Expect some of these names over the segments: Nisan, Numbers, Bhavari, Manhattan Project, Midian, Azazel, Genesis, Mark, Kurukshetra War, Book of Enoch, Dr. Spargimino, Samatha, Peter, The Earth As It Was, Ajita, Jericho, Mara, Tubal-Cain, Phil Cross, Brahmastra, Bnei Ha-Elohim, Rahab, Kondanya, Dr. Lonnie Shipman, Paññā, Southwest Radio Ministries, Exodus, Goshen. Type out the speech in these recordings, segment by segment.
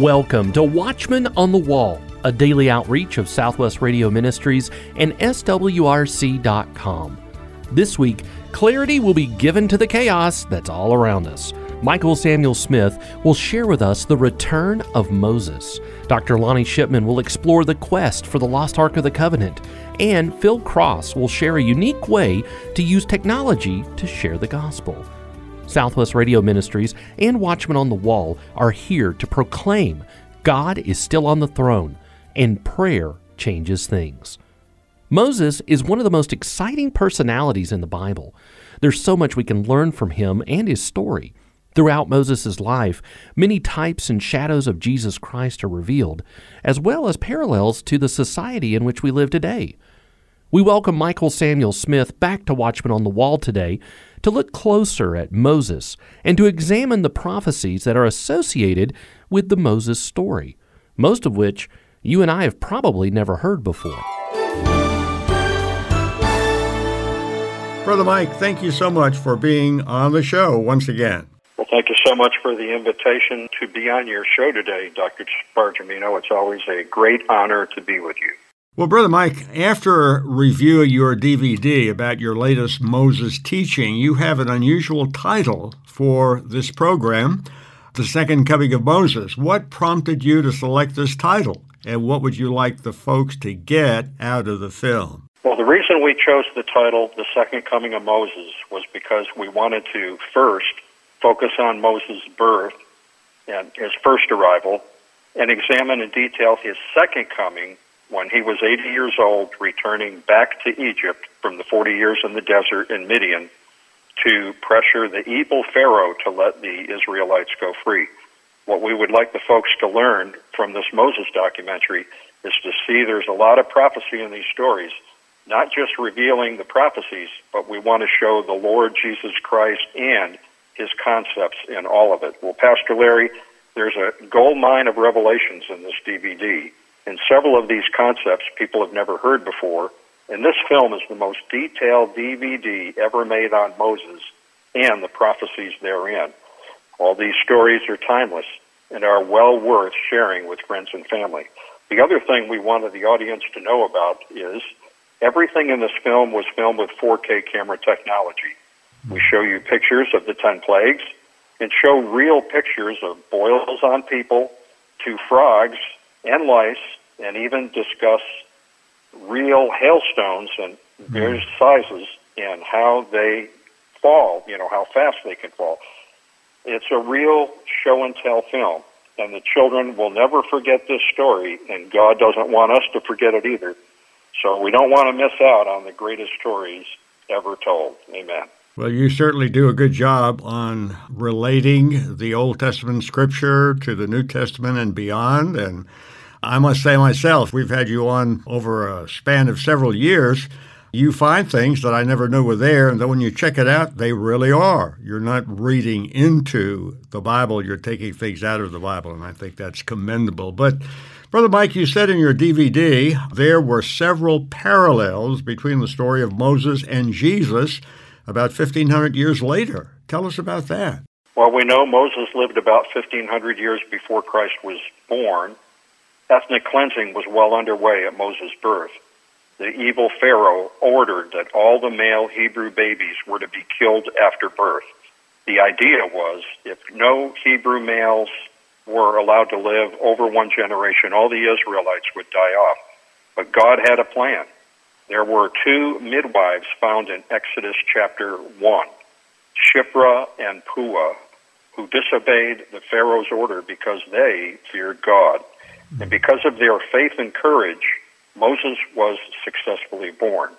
Welcome to Watchmen on the Wall, a daily outreach of Southwest Radio Ministries and SWRC.com. This week, clarity will be given to the chaos that's all around us. Michael Samuel Smith will share with us the return of Moses. Dr. Lonnie Shipman will explore the quest for the lost Ark of the Covenant. And Phil Cross will share a unique way to use technology to share the gospel. Southwest Radio Ministries and Watchmen on the Wall are here to proclaim God is still on the throne and prayer changes things. Moses is one of the most exciting personalities in the Bible. There's so much we can learn from him and his story. Throughout Moses' life, many types and shadows of Jesus Christ are revealed, as well as parallels to the society in which we live today. We welcome Michael Samuel Smith back to Watchmen on the Wall today to look closer at Moses and to examine the prophecies that are associated with the Moses story, most of which you and I have probably never heard before. Brother Mike, thank you so much for being on the show once again. Well, thank you so much for the invitation to be on your show today, Dr. Spargimino. It's always a great honor to be with you. Well, Brother Mike, after reviewing your DVD about your latest Moses teaching, you have an unusual title for this program, The Second Coming of Moses. What prompted you to select this title, and what would you like the folks to get out of the film? Well, the reason we chose the title, The Second Coming of Moses, was because we wanted to first focus on Moses' birth and his first arrival, and examine in detail his second coming when he was 80 years old, returning back to Egypt from the 40 years in the desert in Midian to pressure the evil Pharaoh to let the Israelites go free. What we would like the folks to learn from this Moses documentary is to see there's a lot of prophecy in these stories, not just revealing the prophecies, but we want to show the Lord Jesus Christ and his concepts in all of it. Well, Pastor Larry, there's a gold mine of revelations in this DVD, and several of these concepts people have never heard before, and this film is the most detailed DVD ever made on Moses and the prophecies therein. All these stories are timeless and are well worth sharing with friends and family. The other thing we wanted the audience to know about is everything in this film was filmed with 4K camera technology. We show you pictures of the 10 plagues and show real pictures of boils on people, to frogs and lice, and even discuss real hailstones and various sizes and how they fall, how fast they can fall. It's a real show-and-tell film, and the children will never forget this story, and God doesn't want us to forget it either. So we don't want to miss out on the greatest stories ever told. Amen. Well, you certainly do a good job on relating the Old Testament scripture to the New Testament and beyond. And I must say myself, we've had you on over a span of several years. You find things that I never knew were there, and then when you check it out, they really are. You're not reading into the Bible. You're taking things out of the Bible, and I think that's commendable. But, Brother Mike, you said in your DVD there were several parallels between the story of Moses and Jesus about 1,500 years later. Tell us about that. Well, we know Moses lived about 1,500 years before Christ was born. Ethnic cleansing was well underway at Moses' birth. The evil Pharaoh ordered that all the male Hebrew babies were to be killed after birth. The idea was if no Hebrew males were allowed to live over one generation, all the Israelites would die off. But God had a plan. There were two midwives found in Exodus chapter 1, Shiphrah and Puah, who disobeyed the Pharaoh's order because they feared God. And because of their faith and courage, Moses was successfully born.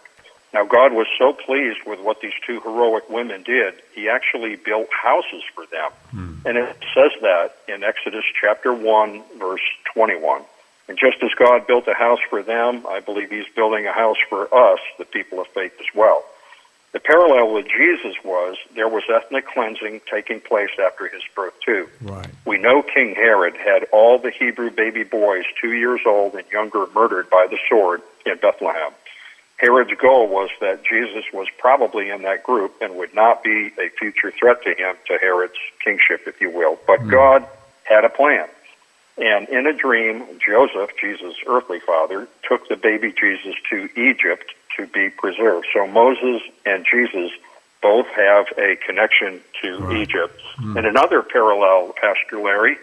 Now, God was so pleased with what these two heroic women did, he actually built houses for them. And it says that in Exodus chapter 1, verse 21. And just as God built a house for them, I believe he's building a house for us, the people of faith as well. The parallel with Jesus was there was ethnic cleansing taking place after his birth too. Right. We know King Herod had all the Hebrew baby boys 2 years old and younger murdered by the sword in Bethlehem. Herod's goal was that Jesus was probably in that group and would not be a future threat to him, to Herod's kingship, if you will. But God had a plan. And in a dream, Joseph, Jesus' earthly father, took the baby Jesus to Egypt to be preserved. So Moses and Jesus both have a connection to Egypt. Mm-hmm. And another parallel, Pastor Larry,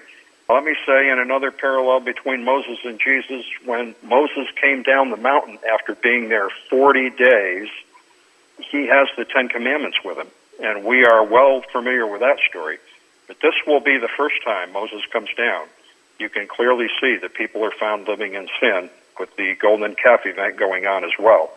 let me say, in another parallel between Moses and Jesus, when Moses came down the mountain after being there 40 days, he has the Ten Commandments with him. And we are well familiar with that story. But this will be the first time Moses comes down. You can clearly see that people are found living in sin with the golden calf event going on as well.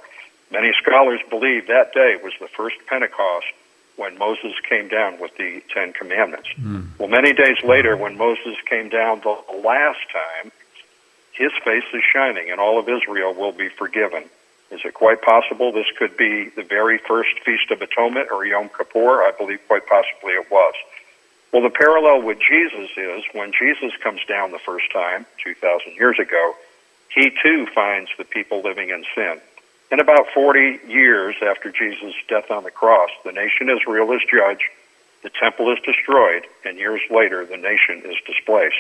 Many scholars believe that day was the first Pentecost when Moses came down with the Ten Commandments. Mm. Well, many days later, when Moses came down the last time, his face is shining and all of Israel will be forgiven. Is it quite possible this could be the very first Feast of Atonement or Yom Kippur? I believe quite possibly it was. Well, the parallel with Jesus is when Jesus comes down the first time, 2,000 years ago, he too finds the people living in sin. And about 40 years after Jesus' death on the cross, the nation Israel is judged, the temple is destroyed, and years later the nation is displaced.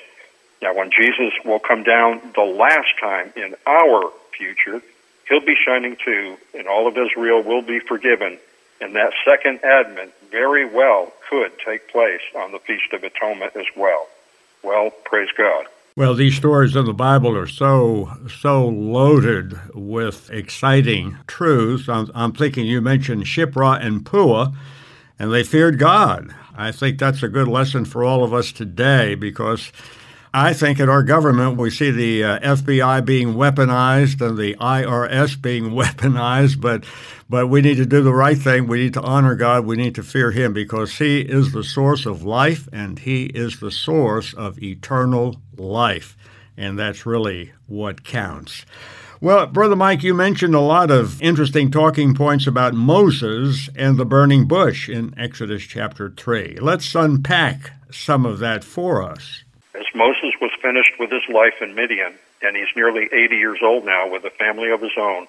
Now, when Jesus will come down the last time in our future, he'll be shining too, and all of Israel will be forgiven. And that second advent very well could take place on the Feast of Atonement as well. Well, praise God. Well, these stories in the Bible are so loaded with exciting truths. I'm thinking you mentioned Shiphrah and Puah, and they feared God. I think that's a good lesson for all of us today, because I think in our government, we see the FBI being weaponized and the IRS being weaponized, but we need to do the right thing. We need to honor God. We need to fear him, because he is the source of life, and he is the source of eternal life, and that's really what counts. Well, Brother Mike, you mentioned a lot of interesting talking points about Moses and the burning bush in Exodus chapter 3. Let's unpack some of that for us. As Moses was finished with his life in Midian, and he's nearly 80 years old now with a family of his own,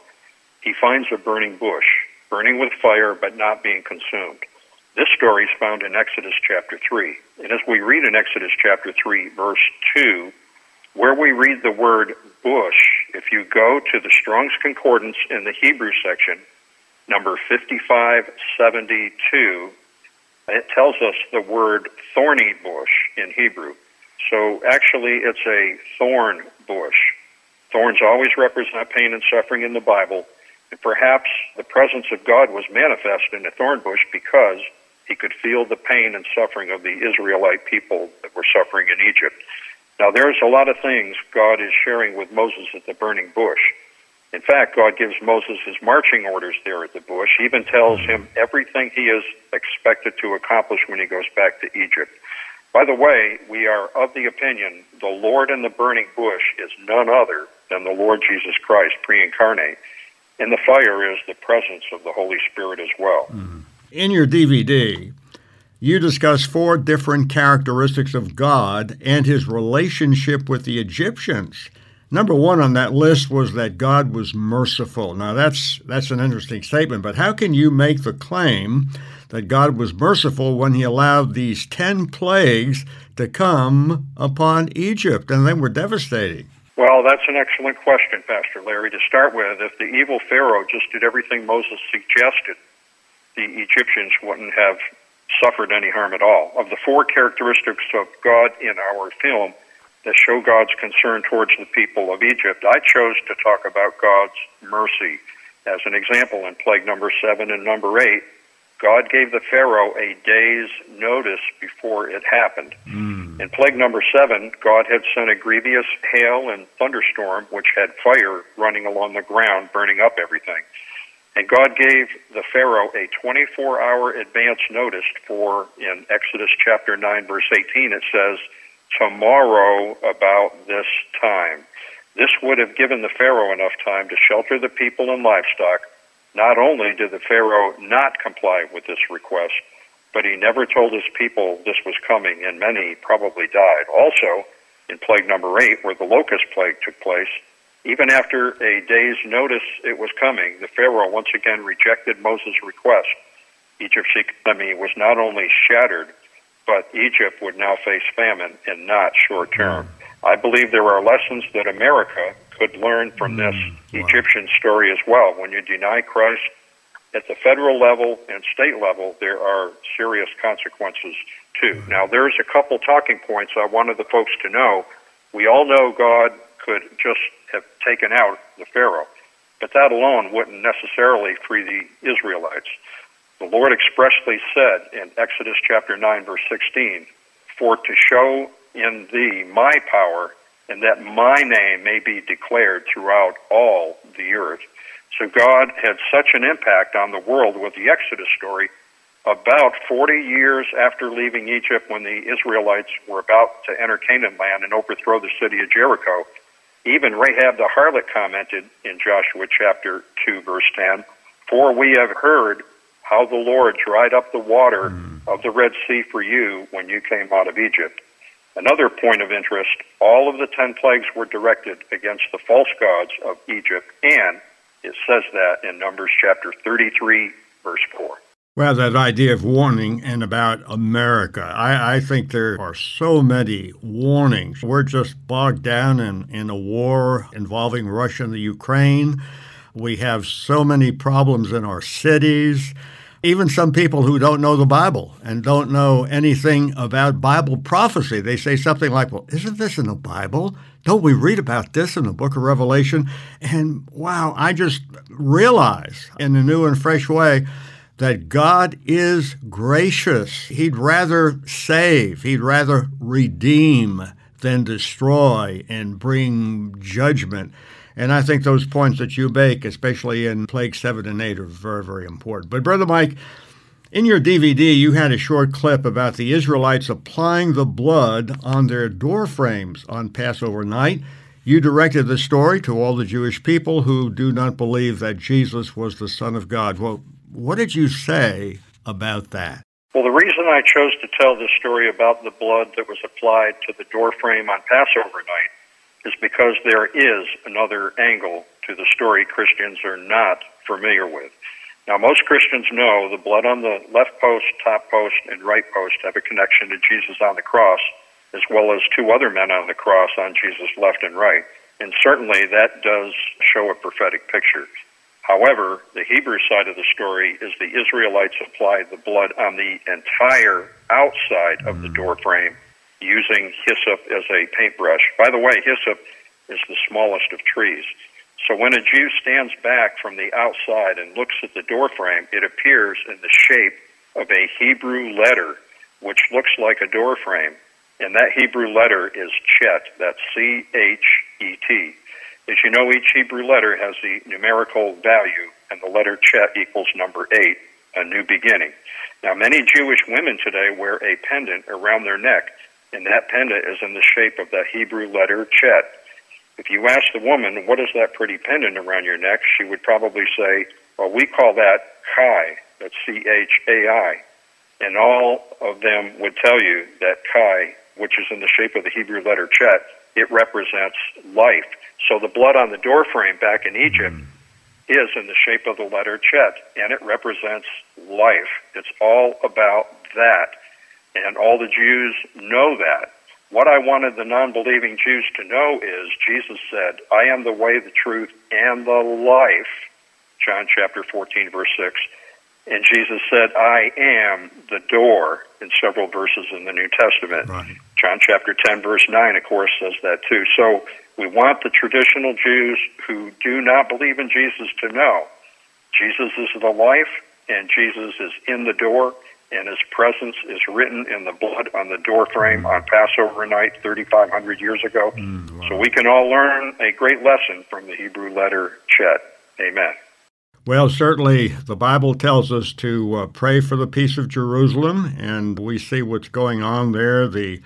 he finds a burning bush, burning with fire but not being consumed. This story is found in Exodus chapter 3. And as we read in Exodus chapter 3, verse 2, where we read the word bush, if you go to the Strong's Concordance in the Hebrew section, number 5572, it tells us the word thorny bush in Hebrew. So actually, it's a thorn bush. Thorns always represent pain and suffering in the Bible, and perhaps the presence of God was manifest in the thorn bush because he could feel the pain and suffering of the Israelite people that were suffering in Egypt. Now, there's a lot of things God is sharing with Moses at the burning bush. In fact, God gives Moses his marching orders there at the bush. He even tells him everything he is expected to accomplish when he goes back to Egypt. By the way, we are of the opinion the Lord in the burning bush is none other than the Lord Jesus Christ pre-incarnate, and the fire is the presence of the Holy Spirit as well. Mm-hmm. In your DVD, you discuss four different characteristics of God and his relationship with the Egyptians. Number one on that list was that God was merciful. Now, that's an interesting statement, but how can you make the claim that God was merciful when he allowed these 10 plagues to come upon Egypt, and they were devastating? Well, that's an excellent question, Pastor Larry. To start with, if the evil Pharaoh just did everything Moses suggested, the Egyptians wouldn't have suffered any harm at all. Of the four characteristics of God in our film that show God's concern towards the people of Egypt, I chose to talk about God's mercy. As an example, in plague number 7 and number 8, God gave the Pharaoh a day's notice before it happened. Mm. In plague number 7, God had sent a grievous hail and thunderstorm, which had fire running along the ground, burning up everything. And God gave the Pharaoh a 24-hour advance notice for, in Exodus chapter 9, verse 18, it says, tomorrow about this time. This would have given the Pharaoh enough time to shelter the people and livestock. Not only did the Pharaoh not comply with this request, but he never told his people this was coming, and many probably died. Also, in plague number 8, where the locust plague took place, even after a day's notice it was coming, the Pharaoh once again rejected Moses' request. Egypt's economy was not only shattered, but Egypt would now face famine and not short term. I believe there are lessons that America could learn from this Egyptian story as well. When you deny Christ at the federal level and state level, there are serious consequences too. Mm-hmm. Now, there's a couple talking points I wanted the folks to know. We all know God could just have taken out the Pharaoh, but that alone wouldn't necessarily free the Israelites. The Lord expressly said in Exodus chapter 9, verse 16, "For to show in thee my power, and that my name may be declared throughout all the earth." So God had such an impact on the world with the Exodus story. About 40 years after leaving Egypt, when the Israelites were about to enter Canaan land and overthrow the city of Jericho, even Rahab the harlot commented in Joshua chapter 2, verse 10, "For we have heard how the Lord dried up the water of the Red Sea for you when you came out of Egypt." Another point of interest, all of the 10 plagues were directed against the false gods of Egypt, and it says that in Numbers chapter 33, verse 4. Well, that idea of warning and about America, I think there are so many warnings. We're just bogged down in a war involving Russia and the Ukraine. We have so many problems in our cities. Even some people who don't know the Bible and don't know anything about Bible prophecy, they say something like, well, isn't this in the Bible? Don't we read about this in the book of Revelation? And wow, I just realize in a new and fresh way that God is gracious. He'd rather save, he'd rather redeem than destroy and bring judgment. And I think those points that you make, especially in Plague 7 and 8, are very, very important. But Brother Mike, in your DVD, you had a short clip about the Israelites applying the blood on their door frames on Passover night. You directed the story to all the Jewish people who do not believe that Jesus was the Son of God. Well, what did you say about that? Well, the reason I chose to tell this story about the blood that was applied to the door frame on Passover night is because there is another angle to the story Christians are not familiar with. Now, most Christians know the blood on the left post, top post, and right post have a connection to Jesus on the cross, as well as two other men on the cross on Jesus' left and right. And certainly that does show a prophetic picture. However, the Hebrew side of the story is the Israelites applied the blood on the entire outside of the door frame, using hyssop as a paintbrush. By the way, hyssop is the smallest of trees. So when a Jew stands back from the outside and looks at the doorframe, it appears in the shape of a Hebrew letter, which looks like a doorframe. And that Hebrew letter is Chet, that's C-H-E-T. As you know, each Hebrew letter has the numerical value, and the letter Chet equals number 8, a new beginning. Now, many Jewish women today wear a pendant around their neck, and that pendant is in the shape of that Hebrew letter Chet. If you ask the woman, what is that pretty pendant around your neck, she would probably say, well, we call that Chai, that's C-H-A-I. And all of them would tell you that Chai, which is in the shape of the Hebrew letter Chet, it represents life. So the blood on the doorframe back in Egypt is in the shape of the letter Chet, and it represents life. It's all about that. And all the Jews know that. What I wanted the non-believing Jews to know is Jesus said, I am the way, the truth, and the life, John chapter 14, verse 6. And Jesus said, I am the door, in several verses in the New Testament. Right. John chapter 10, verse 9, of course, says that too. So we want the traditional Jews who do not believe in Jesus to know Jesus is the life, and Jesus is in the door, and his presence is written in the blood on the doorframe on Passover night 3,500 years ago. Wow. So we can all learn a great lesson from the Hebrew letter Chet. Amen. Well, certainly the Bible tells us to pray for the peace of Jerusalem, and we see what's going on there. The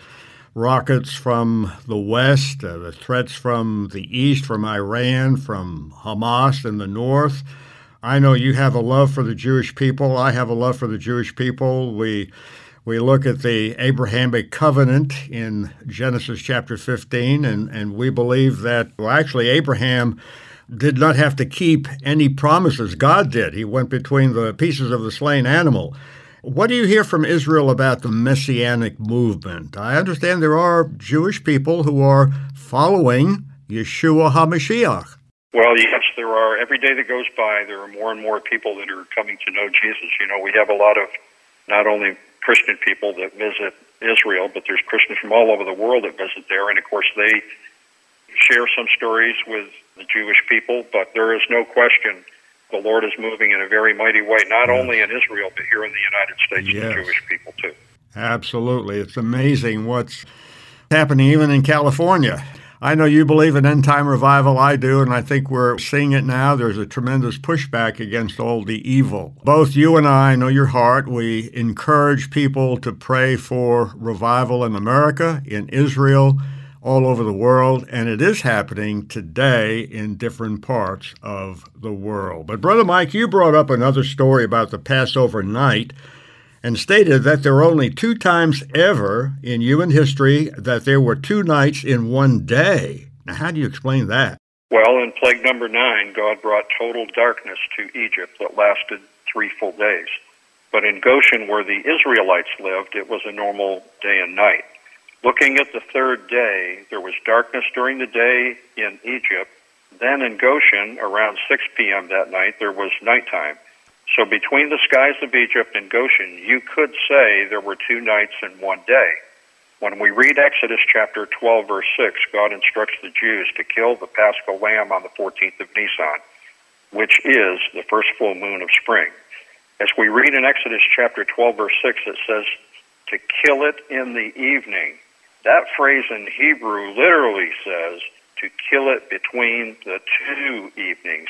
rockets from the west, the threats from the east, from Iran, from Hamas in the north. I know you have a love for the Jewish people. I have a love for the Jewish people. We look at the Abrahamic covenant in Genesis chapter 15, and we believe that, well, actually Abraham did not have to keep any promises. God did. He went between the pieces of the slain animal. What do you hear from Israel about the Messianic movement? I understand there are Jewish people who are following Yeshua HaMashiach. Well, yes, there are. Every day that goes by, there are more and more people that are coming to know Jesus. You know, we have a lot of not only Christian people that visit Israel, but there's Christians from all over the world that visit there, and of course they share some stories with the Jewish people, but there is no question the Lord is moving in a very mighty way, not only in Israel, but here in the United States and the Jewish people too. Absolutely. It's amazing what's happening even in California. I know you believe in end-time revival. I do, and I think we're seeing it now. There's a tremendous pushback against all the evil. Both you and I know your heart. We encourage people to pray for revival in America, in Israel, all over the world, and it is happening today in different parts of the world. But Brother Mike, you brought up another story about the Passover night and stated that there were only two times ever in human history that there were two nights in one day. Now, how do you explain that? Well, in plague number 9, God brought total darkness to Egypt that lasted 3 full days. But in Goshen, where the Israelites lived, it was a normal day and night. Looking at the third day, there was darkness during the day in Egypt. Then in Goshen, around 6 p.m. that night, there was nighttime. So between the skies of Egypt and Goshen, you could say there were two nights in one day. When we read Exodus chapter 12, verse 6, God instructs the Jews to kill the Paschal lamb on the 14th of Nisan, which is the first full moon of spring. As we read in Exodus chapter 12, verse 6, it says, to kill it in the evening. That phrase in Hebrew literally says, to kill it between the two evenings.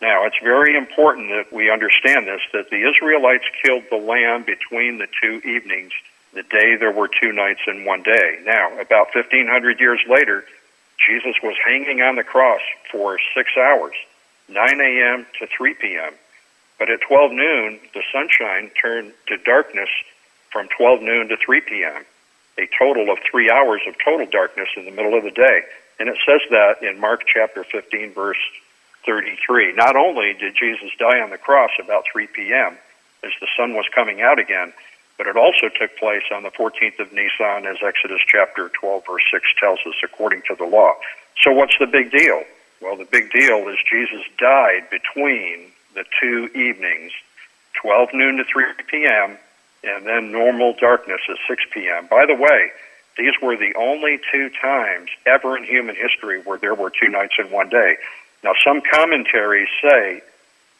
Now, it's very important that we understand this, that the Israelites killed the lamb between the two evenings, the day there were two nights in one day. Now, about 1,500 years later, Jesus was hanging on the cross for 6 hours, 9 a.m. to 3 p.m. But at 12 noon, the sunshine turned to darkness from 12 noon to 3 p.m., a total of 3 hours of total darkness in the middle of the day. And it says that in Mark chapter 15, verse 33. Not only did Jesus die on the cross about 3 p.m. as the sun was coming out again, but it also took place on the 14th of Nisan, as Exodus chapter 12, verse 6 tells us, according to the law. So what's the big deal? Well, the big deal is Jesus died between the two evenings, 12 noon to 3 p.m., and then normal darkness at 6 p.m. By the way, these were the only two times ever in human history where there were two nights in one day. Now, some commentaries say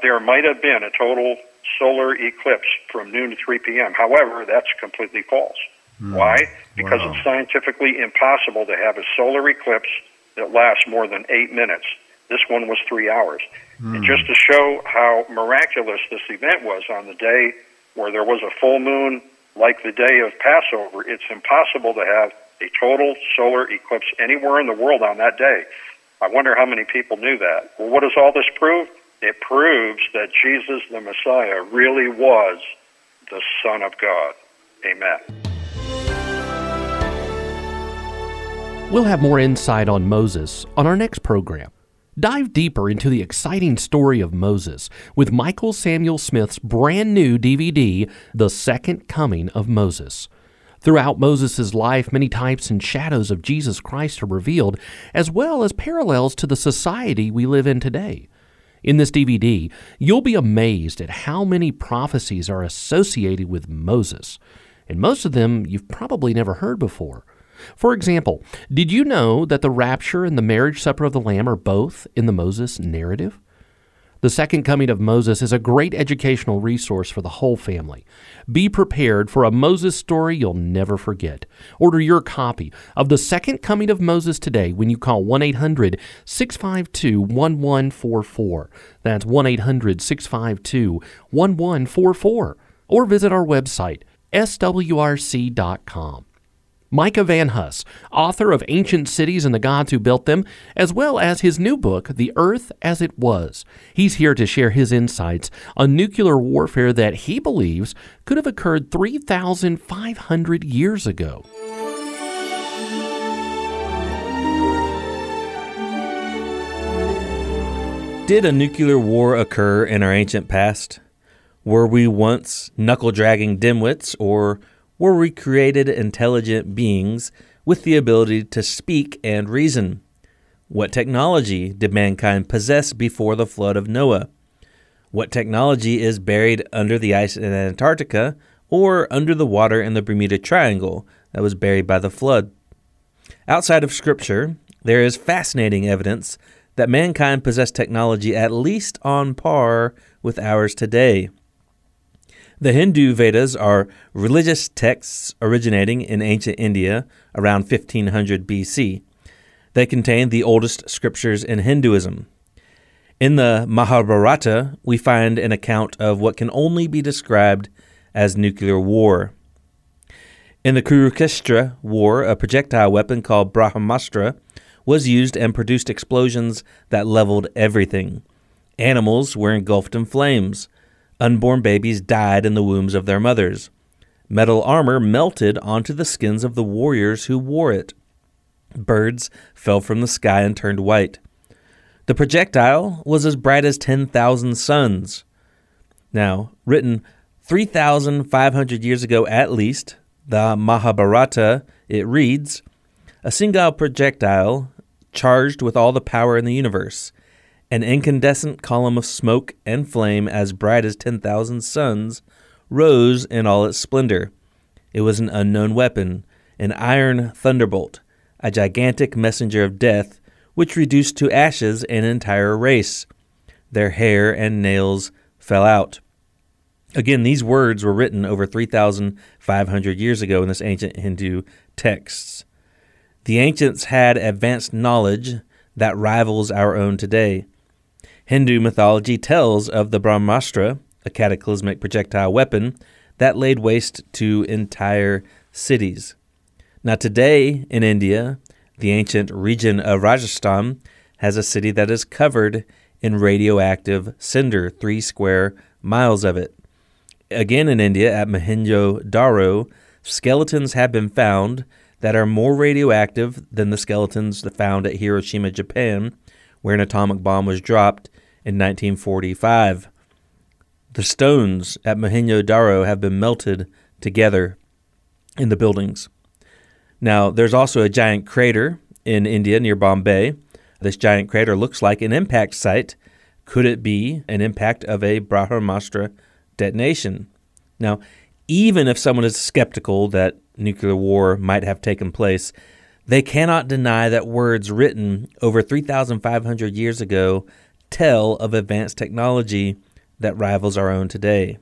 there might have been a total solar eclipse from noon to 3 p.m. However, that's completely false. Why? Because it's scientifically impossible to have a solar eclipse that lasts more than 8 minutes. This one was 3 hours. And just to show how miraculous this event was, on the day where there was a full moon like the day of Passover, it's impossible to have a total solar eclipse anywhere in the world on that day. I wonder how many people knew that. Well, what does all this prove? It proves that Jesus the Messiah really was the Son of God. Amen. We'll have more insight on Moses on our next program. Dive deeper into the exciting story of Moses with Michael Samuel Smith's brand new DVD, The Second Coming of Moses. Throughout Moses' life, many types and shadows of Jesus Christ are revealed, as well as parallels to the society we live in today. In this DVD, you'll be amazed at how many prophecies are associated with Moses, and most of them you've probably never heard before. For example, did you know that the rapture and the marriage supper of the Lamb are both in the Moses narrative? The Second Coming of Moses is a great educational resource for the whole family. Be prepared for a Moses story you'll never forget. Order your copy of The Second Coming of Moses today when you call 1-800-652-1144. That's 1-800-652-1144. Or visit our website, swrc.com. Micah Van Hus, author of Ancient Cities and the Gods Who Built Them, as well as his new book, The Earth As It Was. He's here to share his insights on nuclear warfare that he believes could have occurred 3,500 years ago. Did a nuclear war occur in our ancient past? Were we once knuckle-dragging dimwits, or were we created intelligent beings with the ability to speak and reason? What technology did mankind possess before the flood of Noah? What technology is buried under the ice in Antarctica or under the water in the Bermuda Triangle that was buried by the flood? Outside of Scripture, there is fascinating evidence that mankind possessed technology at least on par with ours today. The Hindu Vedas are religious texts originating in ancient India around 1500 BC. They contain the oldest scriptures in Hinduism. In the Mahabharata, we find an account of what can only be described as nuclear war. In the Kurukshetra War, a projectile weapon called Brahmastra was used and produced explosions that leveled everything. Animals were engulfed in flames. Unborn babies died in the wombs of their mothers. Metal armor melted onto the skins of the warriors who wore it. Birds fell from the sky and turned white. The projectile was as bright as 10,000 suns. Now, written 3,500 years ago at least, the Mahabharata, it reads, "A single projectile charged with all the power in the universe, an incandescent column of smoke and flame as bright as 10,000 suns rose in all its splendor. It was an unknown weapon, an iron thunderbolt, a gigantic messenger of death, which reduced to ashes an entire race. Their hair and nails fell out." Again, these words were written over 3,500 years ago in this ancient Hindu texts. The ancients had advanced knowledge that rivals our own today. Hindu mythology tells of the Brahmastra, a cataclysmic projectile weapon that laid waste to entire cities. Now today in India, the ancient region of Rajasthan has a city that is covered in radioactive cinder, 3 square miles of it. Again in India at Mohenjo-daro, skeletons have been found that are more radioactive than the skeletons found at Hiroshima, Japan, where an atomic bomb was dropped in 1945. The stones at Mohenjo-daro have been melted together in the buildings. Now, there's also a giant crater in India near Bombay. This giant crater looks like an impact site. Could it be an impact of a Brahmastra detonation? Now, even if someone is skeptical that nuclear war might have taken place, they cannot deny that words written over 3,500 years ago tell of advanced technology that rivals our own today.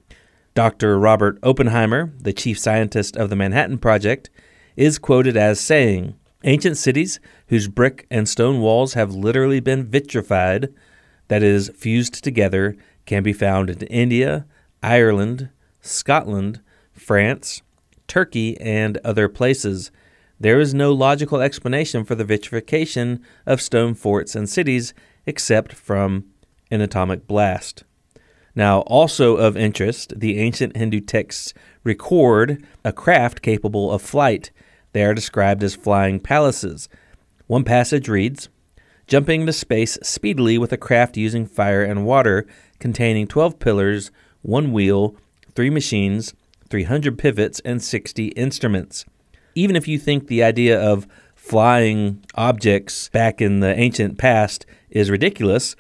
Dr. Robert Oppenheimer, the chief scientist of the Manhattan Project, is quoted as saying, "Ancient cities whose brick and stone walls have literally been vitrified, that is, fused together, can be found in India, Ireland, Scotland, France, Turkey, and other places. There is no logical explanation for the vitrification of stone forts and cities except from an atomic blast." Now, also of interest, the ancient Hindu texts record a craft capable of flight. They are described as flying palaces. One passage reads, "Jumping into space speedily with a craft using fire and water, containing 12 pillars, 1 wheel, 3 machines, 300 pivots, and 60 instruments." Even if you think the idea of flying objects back in the ancient past is ridiculous,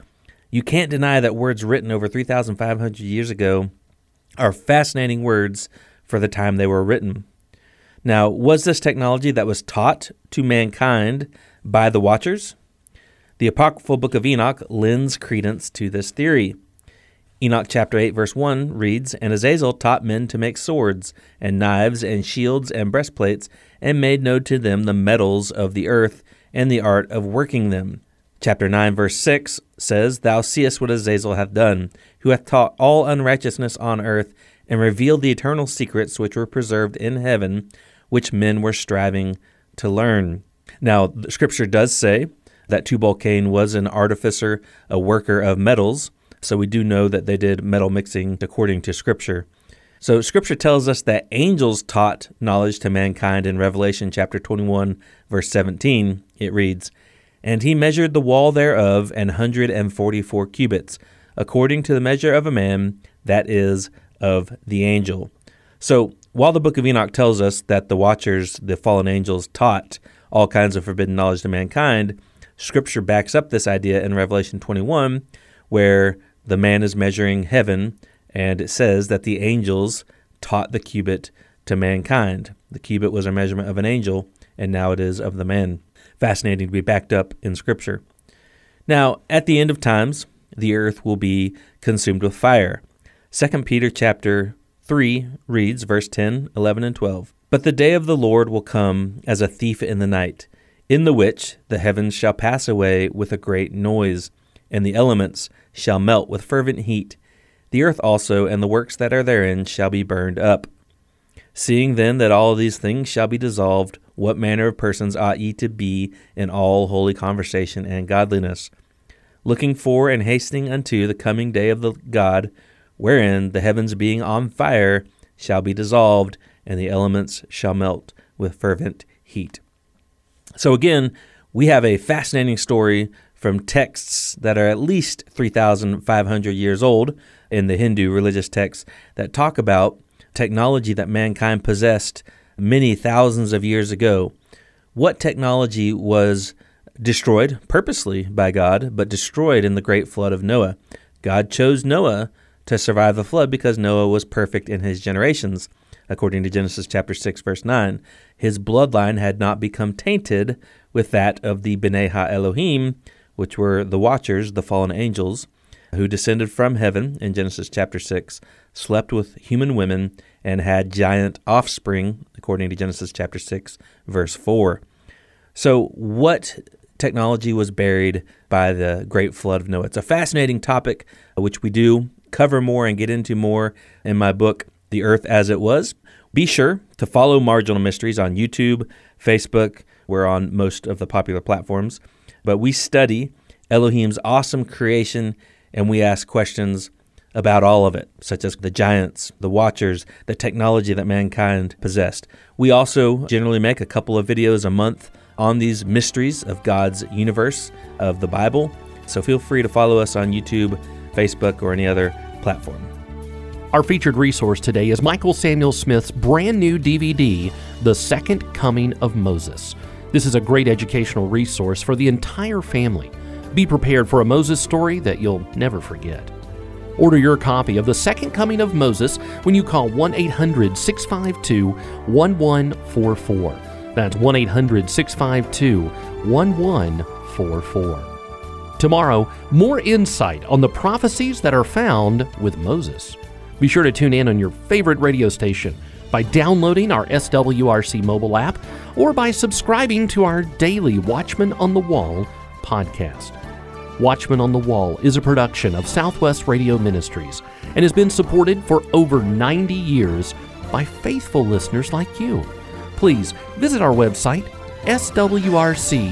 you can't deny that words written over 3,500 years ago are fascinating words for the time they were written. Now, was this technology that was taught to mankind by the Watchers? The apocryphal Book of Enoch lends credence to this theory. Enoch chapter 8 verse 1 reads, "And Azazel taught men to make swords and knives and shields and breastplates, and made known to them the metals of the earth and the art of working them." Chapter 9 verse 6 says, "Thou seest what Azazel hath done, who hath taught all unrighteousness on earth, and revealed the eternal secrets which were preserved in heaven, which men were striving to learn." Now, the Scripture does say that Tubal-Cain was an artificer, a worker of metals. So we do know that they did metal mixing according to Scripture. So Scripture tells us that angels taught knowledge to mankind in Revelation chapter 21, verse 17. It reads, "And he measured the wall thereof 144 cubits, according to the measure of a man, that is, of the angel. So while the Book of Enoch tells us that the watchers, the fallen angels, taught all kinds of forbidden knowledge to mankind, Scripture backs up this idea in Revelation 21, where the man is measuring heaven, and it says that the angels taught the cubit to mankind. The cubit was a measurement of an angel, and now it is of the man. Fascinating to be backed up in Scripture. Now, at the end of times, the earth will be consumed with fire. 2 Peter chapter 3 reads, verse 10, 11, and 12, "But the day of the Lord will come as a thief in the night, in the which the heavens shall pass away with a great noise, and the elements shall melt with fervent heat. The earth also and the works that are therein shall be burned up. Seeing then that all these things shall be dissolved, what manner of persons ought ye to be in all holy conversation and godliness, looking for and hastening unto the coming day of the God, wherein the heavens being on fire shall be dissolved, and the elements shall melt with fervent heat." So again, we have a fascinating story from texts that are at least 3,500 years old in the Hindu religious texts that talk about technology that mankind possessed many thousands of years ago. What technology was destroyed purposely by God, but destroyed in the great flood of Noah? God chose Noah to survive the flood because Noah was perfect in his generations. According to Genesis chapter 6, verse 9, his bloodline had not become tainted with that of the Bnei Ha-Elohim, which were the watchers, the fallen angels, who descended from heaven in Genesis chapter 6, slept with human women, and had giant offspring, according to Genesis chapter 6, verse 4. So what technology was buried by the great flood of Noah? It's a fascinating topic, which we do cover more and get into more in my book, The Earth As It Was. Be sure to follow Marginal Mysteries on YouTube, Facebook. We're on most of the popular platforms. But we study Elohim's awesome creation, and we ask questions about all of it, such as the giants, the watchers, the technology that mankind possessed. We also generally make a couple of videos a month on these mysteries of God's universe, of the Bible. So feel free to follow us on YouTube, Facebook, or any other platform. Our featured resource today is Michael Samuel Smith's brand new DVD, The Second Coming of Moses. This is a great educational resource for the entire family. Be prepared for a Moses story that you'll never forget. Order your copy of The Second Coming of Moses when you call 1-800-652-1144. That's 1-800-652-1144. Tomorrow, more insight on the prophecies that are found with Moses. Be sure to tune in on your favorite radio station by downloading our SWRC mobile app or by subscribing to our daily Watchmen on the Wall podcast. Watchmen on the Wall is a production of Southwest Radio Ministries and has been supported for over 90 years by faithful listeners like you. Please visit our website, swrc.com.